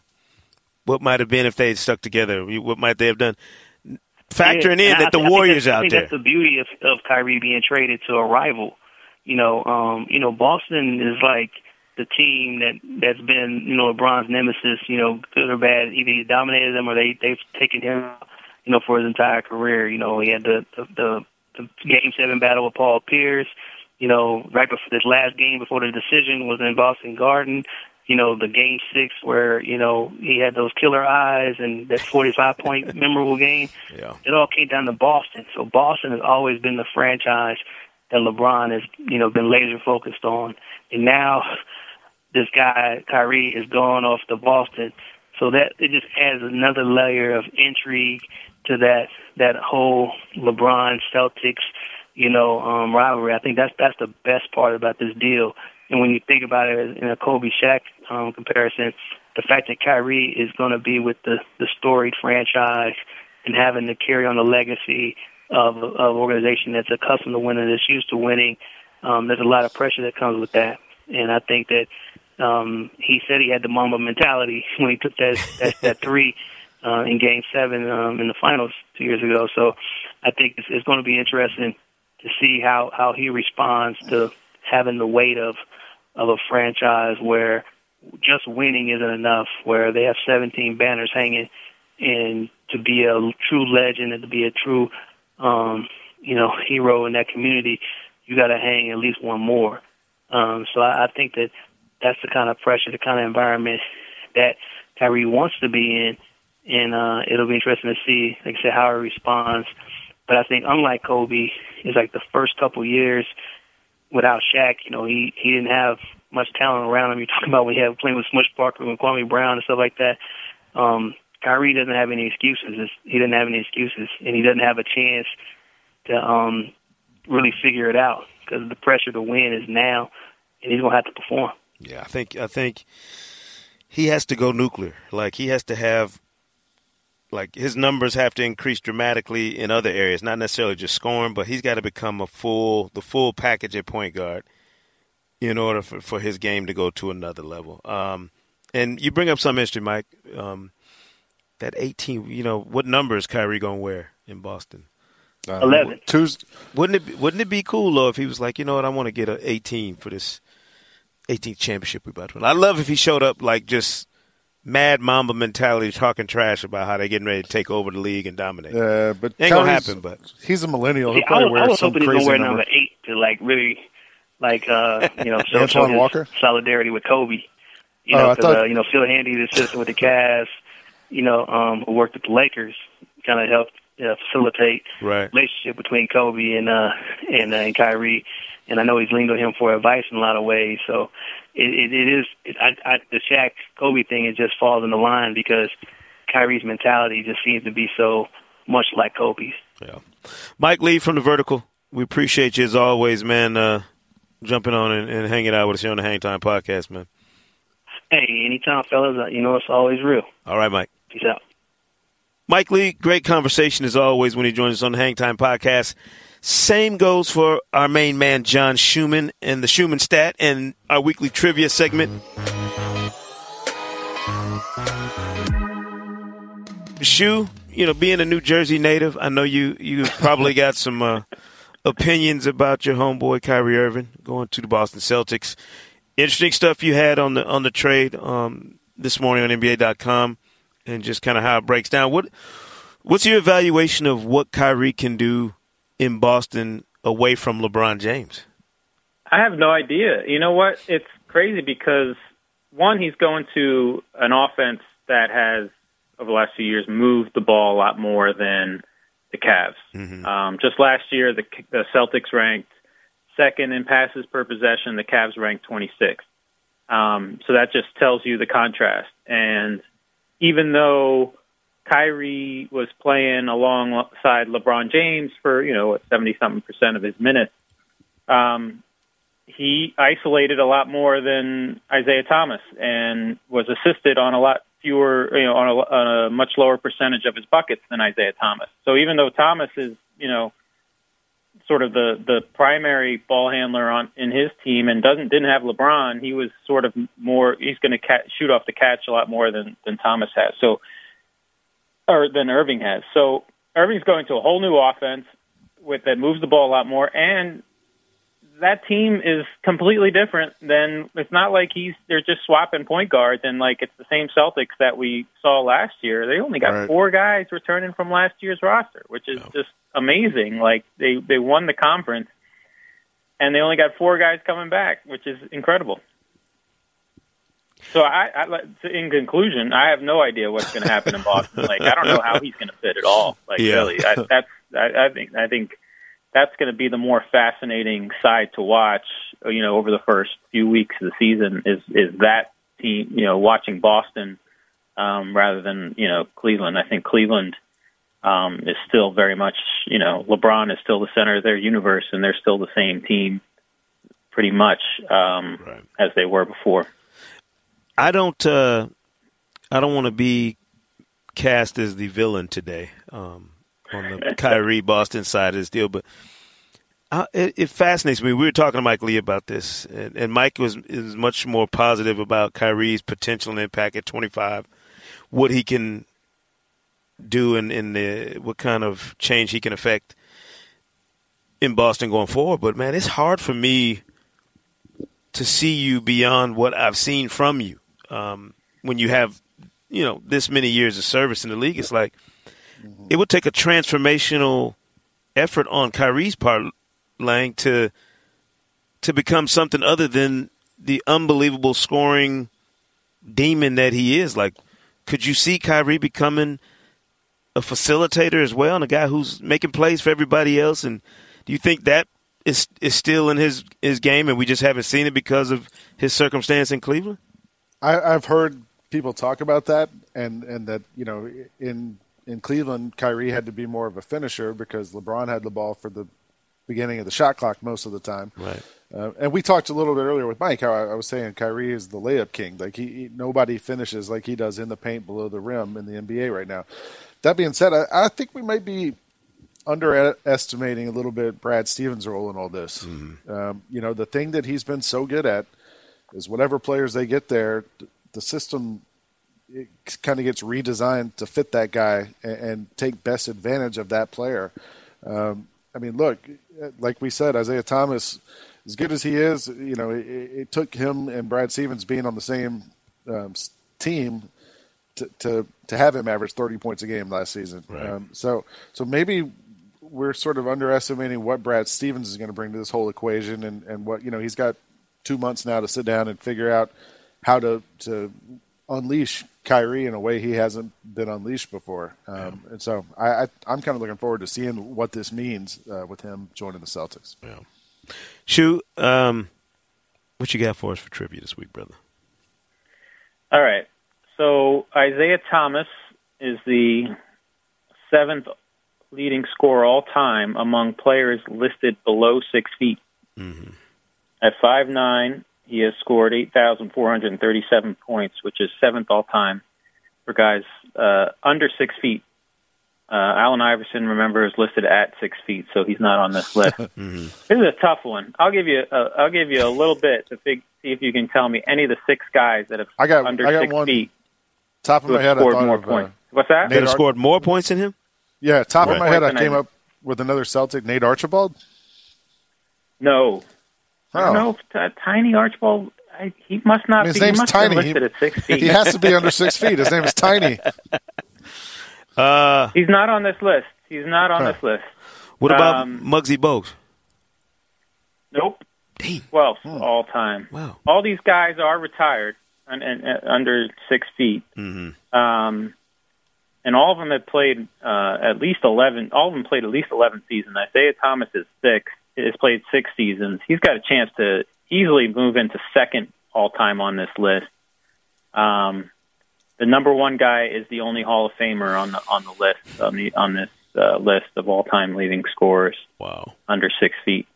what might have been if they had stuck together, what might they have done, factoring yeah, in that I, the I Warriors out there. I think that's the beauty of, of Kyrie being traded to a rival. You know, um, you know, Boston is like the team that that's been, you know, LeBron's nemesis. You know, good or bad, either he dominated them or they they've taken him, you know, for his entire career. You know, he had the the, the, the game seven battle with Paul Pierce. You know, right before this last game before the decision was in Boston Garden. You know, the game six where, you know, he had those killer eyes and that forty-five point memorable game. Yeah. It all came down to Boston. So Boston has always been the franchise that LeBron has, you know, been laser focused on. And now this guy, Kyrie, is going off to Boston. So that it just adds another layer of intrigue to that that whole LeBron Celtics, you know, um, rivalry. I think that's that's the best part about this deal. And when you think about it in a Kobe-Shaq um, comparison, the fact that Kyrie is going to be with the, the storied franchise and having to carry on the legacy of an organization that's accustomed to winning, that's used to winning, um, there's a lot of pressure that comes with that. And I think that um, he said he had the Mamba mentality when he took that that, that three uh, in Game seven um, in the finals two years ago. So I think it's, it's going to be interesting to see how, how he responds to having the weight of of a franchise where just winning isn't enough, where they have seventeen banners hanging, and to be a true legend and to be a true, um, you know, hero in that community, you got to hang at least one more. Um, so I, I think that that's the kind of pressure, the kind of environment that Kyrie wants to be in, and uh, it'll be interesting to see, like I said, how he responds. But I think unlike Kobe, it's like the first couple years without Shaq, you know, he, he didn't have much talent around him. You're talking about we have playing with Smush Parker and Kwame Brown and stuff like that. Um, Kyrie doesn't have any excuses. It's, he doesn't have any excuses, and he doesn't have a chance to um, really figure it out because the pressure to win is now, and he's gonna have to perform. Yeah, I think I think he has to go nuclear. Like he has to have, like his numbers have to increase dramatically in other areas, not necessarily just scoring, but he's got to become a full, the full package at point guard in order for, for his game to go to another level. Um, and you bring up some history, Mike, um, that eighteen, you know, what number is Kyrie going to wear in Boston? Um, eleven. Tuesday. Wouldn't it be, wouldn't it be cool though if he was like, you know what, I want to get an eighteen for this eighteenth championship we about to win. I love if he showed up like just mad Mamba mentality, talking trash about how they're getting ready to take over the league and dominate. Yeah, but ain't gonna happen. But he's a millennial. He'll yeah, probably I was, wear I was some hoping crazy he's gonna wear number eight to like really, like uh, you know, show, show his Walker? Solidarity with Kobe. You know, oh, thought... uh, you know, Phil Handy, the assistant with the Cavs, you know, um, who worked at the Lakers, kind of helped you know, facilitate right. the relationship between Kobe and uh, and uh, and Kyrie. And I know he's leaned on him for advice in a lot of ways. So. It, it, it is it, I, I, the Shaq Kobe thing. It just falls in the line because Kyrie's mentality just seems to be so much like Kobe's. Yeah, Mike Lee from The Vertical. We appreciate you as always, man. Uh, jumping on and, and hanging out with us here on the Hang Time Podcast, man. Hey, anytime, fellas. You know it's always real. All right, Mike. Peace out, Mike Lee. Great conversation as always when he joins us on the Hang Time Podcast. Same goes for our main man, John Schumann, and the Schumann Stat and our weekly trivia segment. Shu, you know, being a New Jersey native, I know you you probably got some uh, opinions about your homeboy Kyrie Irving going to the Boston Celtics. Interesting stuff you had on the on the trade um, this morning on N B A dot com and just kind of how it breaks down. What What's your evaluation of what Kyrie can do in Boston away from LeBron James? I have no idea. You know what? It's crazy because one, he's going to an offense that has, over the last few years, moved the ball a lot more than the Cavs. Mm-hmm. Um, just last year, the, the Celtics ranked second in passes per possession. The Cavs ranked twenty-sixth. Um, so that just tells you the contrast. And even though Kyrie was playing alongside LeBron James for, you know, seventy-something percent of his minutes, um, he isolated a lot more than Isaiah Thomas and was assisted on a lot fewer, you know, on a, on a much lower percentage of his buckets than Isaiah Thomas. So even though Thomas is, you know, sort of the, the primary ball handler on in his team and doesn't didn't have LeBron, he was sort of more, he's going to ca- shoot off the catch a lot more than, than Thomas has. So, or than Irving has. So Irving's going to a whole new offense with that moves the ball a lot more, and that team is completely different than, it's not like he's they're just swapping point guards and like it's the same Celtics that we saw last year. They only got right. four guys returning from last year's roster, which is no. just amazing. Like they, they won the conference and they only got four guys coming back, which is incredible. So I, I in conclusion, I have no idea what's going to happen in Boston. Like I don't know how he's going to fit at all. Like yeah. really, I, that's I, I think I think. That's going to be the more fascinating side to watch, you know, over the first few weeks of the season is, is that team, you know, watching Boston um, rather than, you know, Cleveland. I think Cleveland um, is still very much, you know, LeBron is still the center of their universe and they're still the same team pretty much um, right. as they were before. I don't, uh, I don't want to be cast as the villain today. Um, on the Kyrie Boston side of this deal, but I, it, it fascinates me. We were talking to Mike Lee about this, and, and Mike was is much more positive about Kyrie's potential impact at twenty-five, what he can do and in, in the what kind of change he can affect in Boston going forward. But, man, it's hard for me to see you beyond what I've seen from you. Um, when you have, you know, this many years of service in the league, it's like, it would take a transformational effort on Kyrie's part, Lang, to to become something other than the unbelievable scoring demon that he is. Like, could you see Kyrie becoming a facilitator as well and a guy who's making plays for everybody else? And do you think that is is still in his, his game and we just haven't seen it because of his circumstance in Cleveland? I, I've heard people talk about that and, and that, you know, in – in Cleveland, Kyrie had to be more of a finisher because LeBron had the ball for the beginning of the shot clock most of the time. Right. Uh, and we talked a little bit earlier with Mike how I, I was saying Kyrie is the layup king. Like he, he, nobody finishes like he does in the paint below the rim in the N B A right now. That being said, I, I think we might be underestimating a little bit Brad Stevens' role in all this. Mm-hmm. Um, you know, the thing that he's been so good at is whatever players they get there, the system – it kind of gets redesigned to fit that guy and, and take best advantage of that player. Um, I mean, look, like we said, Isaiah Thomas, as good as he is, you know, it, it took him and Brad Stevens being on the same um, team to, to to have him average thirty points a game last season. Right. Um, so, so maybe we're sort of underestimating what Brad Stevens is going to bring to this whole equation and, and what, you know, he's got two months now to sit down and figure out how to, to unleash Kyrie in a way he hasn't been unleashed before. Um, yeah. And so I, I, I'm kind of looking forward to seeing what this means uh, with him joining the Celtics. Yeah. Shu, um, what you got for us for trivia this week, brother? All right. So Isaiah Thomas is the seventh leading scorer all time among players listed below six feet. Mm-hmm. At five nine, he has scored eight thousand four hundred thirty-seven points, which is seventh all-time for guys uh, under six feet. Uh, Allen Iverson, remember, is listed at six feet, so he's not on this list. mm-hmm. This is a tough one. I'll give you a, I'll give you a little bit to fig- see if you can tell me any of the six guys that have I got, under I got six one feet top of my head, scored I more of, points. Uh, What's that? Nate Ar- scored more points than him? Yeah, top right. of my head, I came I up with another Celtic, Nate Archibald. No. I don't know if t- Tiny Archibald, I, he must not I mean, his be. His name's Tiny. Listed he, at six feet. He has to be under six feet. His name is Tiny. Uh, He's not on this list. He's not on huh. this list. What about um, Muggsy Bogues? Nope. twelfth hmm. all time. Wow. All these guys are retired. and, and under six feet. Mm-hmm. Um, and all of them have played uh, at least eleven. All of them played at least eleven seasons. Isaiah Thomas is six. Has played six seasons. He's got a chance to easily move into second all time on this list. Um, the number one guy is the only Hall of Famer on the on the list on the on this uh, list of all time leading scorers. Wow, under six feet.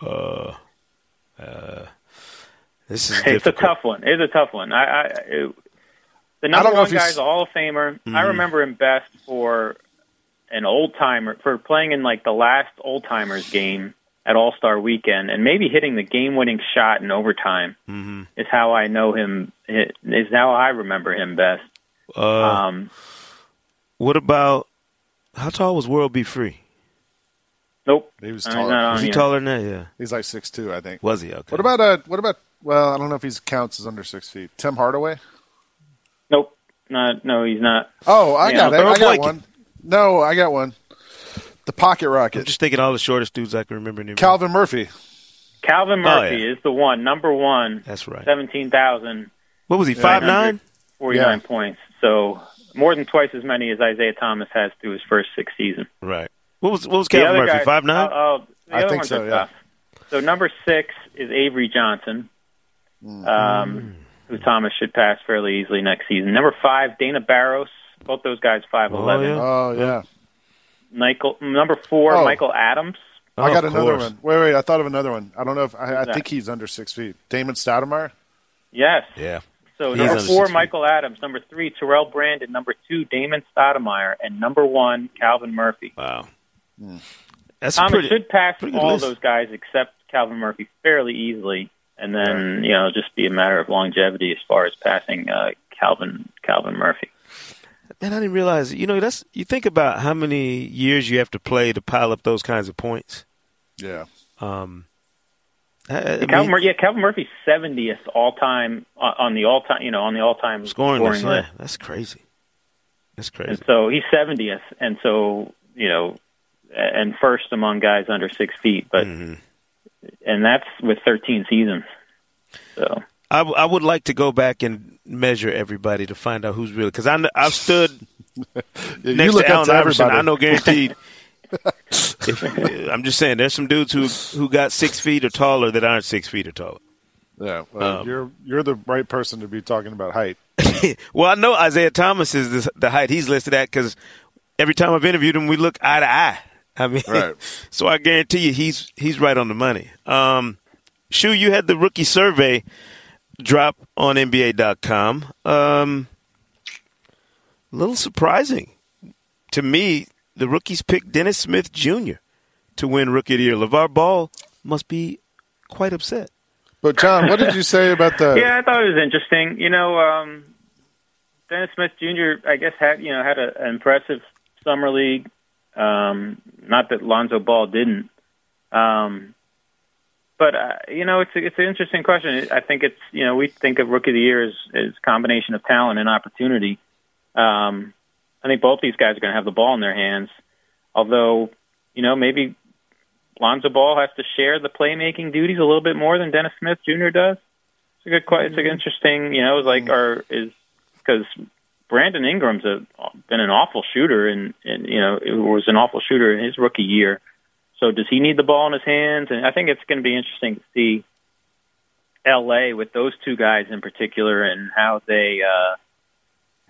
Uh, uh, this is difficult. It's a tough one. It's a tough one. I, I it, the number I one guy is a Hall of Famer. Mm-hmm. I remember him best for an old timer for playing in like the last old timers game at All Star Weekend, and maybe hitting the game winning shot in overtime. Mm-hmm. Is how I know him. Is how I remember him best. Uh, um, what about how tall was World Be Free? Nope, he was taller. I mean, was he yet. taller than that? Yeah, he's like six two, I think. Was he? Okay. What about uh? What about? Well, I don't know if he counts as under six feet. Tim Hardaway. Nope, not. No, he's not. Oh, I yeah, got that. I got like one. It. No, I got one. The Pocket Rocket. I'm just thinking all the shortest dudes I can remember. Anymore. Calvin Murphy. Calvin Murphy oh, yeah. is the one, number one. That's right. seventeen thousand. What was he, five nine? forty-nine yeah. points. So more than twice as many as Isaiah Thomas has through his first six seasons. Right. What was what was Calvin Murphy, five nine? Oh, oh, I think so, yeah. Tough. So number six is Avery Johnson, mm. um, who Thomas should pass fairly easily next season. Number five, Dana Barros. Both those guys, five eleven. Oh, yeah. Oh, yeah. Michael, number four, oh. Michael Adams. Oh, I got another one. Wait, wait. I thought of another one. I don't know if I, I think he's under six feet. Damon Stoudemire? Yes. Yeah. So number four, Michael Adams. Number three, Terrell Brandon. Number two, Damon Stoudemire. And number one, Calvin Murphy. Wow. Mm. That's Thomas pretty, should pass all list. Those guys except Calvin Murphy fairly easily. And then, right. you know, just be a matter of longevity as far as passing uh, Calvin Calvin Murphy. Man, I didn't realize. You know, that's you think about how many years you have to play to pile up those kinds of points. Yeah. Um, I, I Calvin mean, Mur- yeah, Calvin Murphy's seventieth all time on the all time. You know, on the all time scoring, scoring list. Yeah, that's crazy. That's crazy. And so he's seventieth, and so you know, and first among guys under six feet. But mm-hmm. and that's with thirteen seasons. So. I, w- I would like to go back and measure everybody to find out who's really – because I kn- I've stood yeah, next to Allen to Iverson. I know guaranteed. if, I'm just saying there's some dudes who who got six feet or taller that aren't six feet or taller. Yeah, well, um, you're you're the right person to be talking about height. Well, I know Isaiah Thomas is this, the height he's listed at because every time I've interviewed him, we look eye to eye. I mean, right. So I guarantee you he's, he's right on the money. Um, Shu, you had the rookie survey – drop on N B A dot com. Um, a little surprising to me. The rookies picked Dennis Smith Junior to win Rookie of the Year. LeVar Ball must be quite upset. But John, what did you say about the? Yeah, I thought it was interesting. You know, um, Dennis Smith Junior I guess had you know had a, an impressive summer league. Um, not that Lonzo Ball didn't. Um, But, uh, you know, it's a, it's an interesting question. I think it's, you know, we think of Rookie of the Year as, as a combination of talent and opportunity. Um, I think both these guys are going to have the ball in their hands. Although, you know, maybe Lonzo Ball has to share the playmaking duties a little bit more than Dennis Smith Junior does. It's a good question. It's an interesting, you know, like, or is, because Brandon Ingram's a, been an awful shooter and, and, you know, was an awful shooter in his rookie year. So does he need the ball in his hands? And I think it's going to be interesting to see L A with those two guys in particular and how they uh,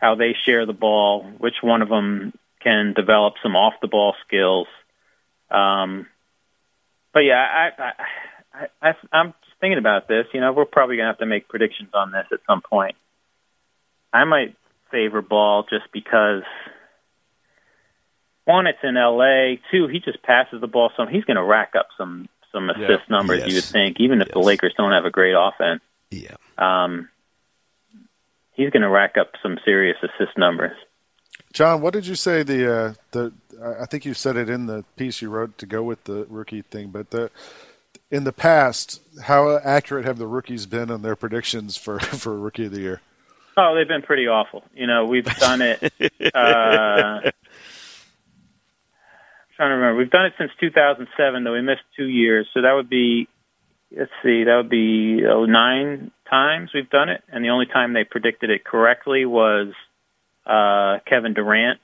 how they share the ball, which one of them can develop some off-the-ball skills. Um, but, yeah, I, I, I, I'm just thinking about this. You know, we're probably going to have to make predictions on this at some point. I might favor Ball just because – one, it's in L A. Two, he just passes the ball, so he's going to rack up some some assist yeah. numbers. Yes. You would think, even if yes. the Lakers don't have a great offense, yeah, um, he's going to rack up some serious assist numbers. John, what did you say? The uh, the I think you said it in the piece you wrote to go with the rookie thing, but the in the past, how accurate have the rookies been on their predictions for, for Rookie of the Year? Oh, they've been pretty awful. You know, we've done it. uh, I don't remember. We've done it since two thousand seven, though we missed two years. So that would be, let's see, that would be oh nine times we've done it, and the only time they predicted it correctly was uh, Kevin Durant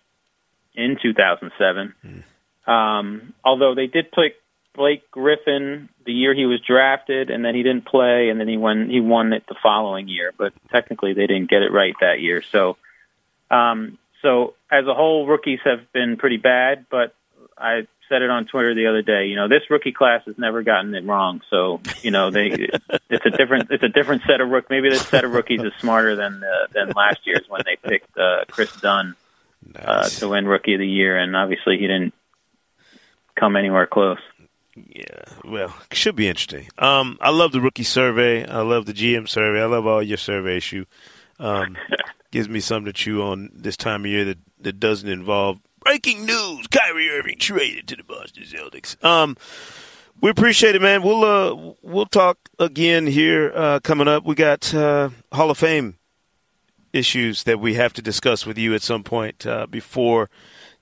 in two thousand seven. Mm. Um, although they did pick Blake Griffin the year he was drafted, and then he didn't play, and then he won, he won it the following year. But technically they didn't get it right that year. So um, so as a whole, rookies have been pretty bad, but I said it on Twitter the other day, you know, this rookie class has never gotten it wrong. So, you know, they it's a different it's a different set of rookies. Maybe this set of rookies is smarter than uh, than last year's when they picked uh, Chris Dunn nice. uh, to win Rookie of the Year, and obviously he didn't come anywhere close. Yeah, well, it should be interesting. Um, I love the rookie survey. I love the G M survey. I love all your surveys. You um, gives me something to chew on this time of year that, that doesn't involve breaking news: Kyrie Irving traded to the Boston Celtics. Um, we appreciate it, man. We'll uh, we'll talk again here uh, coming up. We got uh, Hall of Fame issues that we have to discuss with you at some point uh, before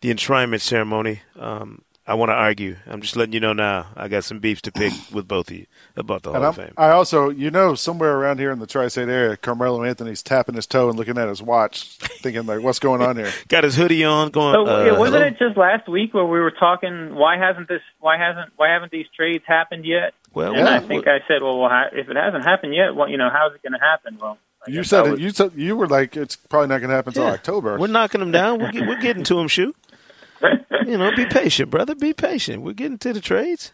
the enshrinement ceremony. Um, I want to argue. I'm just letting you know now. I got some beefs to pick with both of you about the Hall of Fame. I also, you know, somewhere around here in the tri-state area, Carmelo Anthony's tapping his toe and looking at his watch, thinking, like, what's going on here? Got his hoodie on, going. So, uh, yeah, wasn't it just last week where we were talking? Why hasn't this? Why hasn't? Why haven't these trades happened yet? Well, and yeah, I think well, I said, well, well, if it hasn't happened yet, well, you know, how's it going to happen? Well. You said, it, you said you were like, it's probably not going to happen until yeah. October. We're knocking them down. We're, get, we're getting to them, Shu. You know, be patient, brother. Be patient. We're getting to the trades.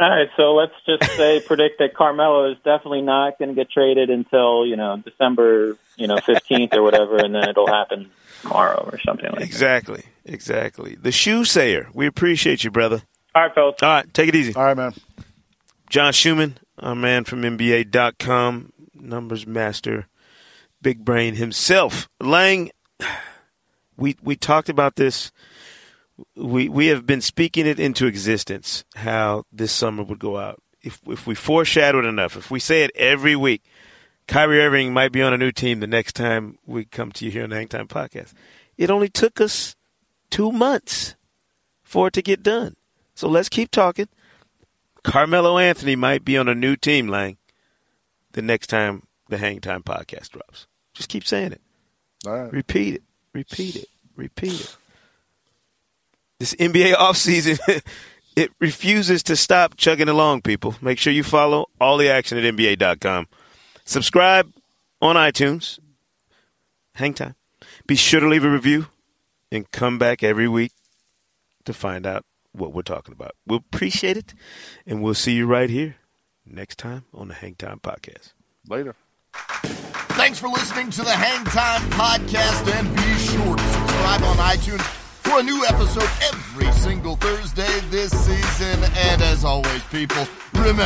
All right, so let's just say predict that Carmelo is definitely not going to get traded until, you know, December, you know, fifteenth or whatever, and then it'll happen tomorrow or something like exactly, that. Exactly, exactly. The Shoe Sayer. We appreciate you, brother. All right, fellas. All right, take it easy. All right, man. John Schumann, our man from N B A dot com, numbers master. Big brain himself. Lang, we we talked about this. We we have been speaking it into existence, how this summer would go out. If if we foreshadowed enough, if we say it every week, Kyrie Irving might be on a new team the next time we come to you here on the Hang Time Podcast. It only took us two months for it to get done. So let's keep talking. Carmelo Anthony might be on a new team, Lang, the next time the Hang Time Podcast drops. Just keep saying it. All right. Repeat it. Repeat it. Repeat it. This N B A offseason, it refuses to stop chugging along, people. Make sure you follow all the action at N B A dot com. Subscribe on iTunes. Hang Time. Be sure to leave a review and come back every week to find out what we're talking about. We'll appreciate it, and we'll see you right here next time on the Hang Time Podcast. Later. Thanks for listening to the Hang Time Podcast, and be sure to subscribe on iTunes for a new episode every single Thursday this season. And as always, people, remember,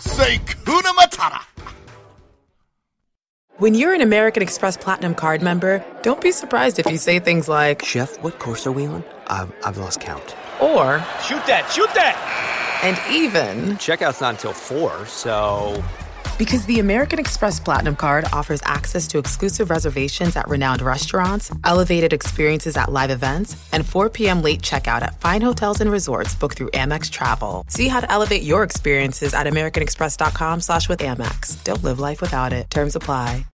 Sekou Matata. When you're an American Express Platinum Card member, don't be surprised if you say things like, Chef, what course are we on? I've, I've lost count. Or, shoot that, shoot that! And even, checkout's not until four, so... Because the American Express Platinum Card offers access to exclusive reservations at renowned restaurants, elevated experiences at live events, and four p.m. late checkout at fine hotels and resorts booked through Amex Travel. See how to elevate your experiences at americanexpress.com slash with Amex. Don't live life without it. Terms apply.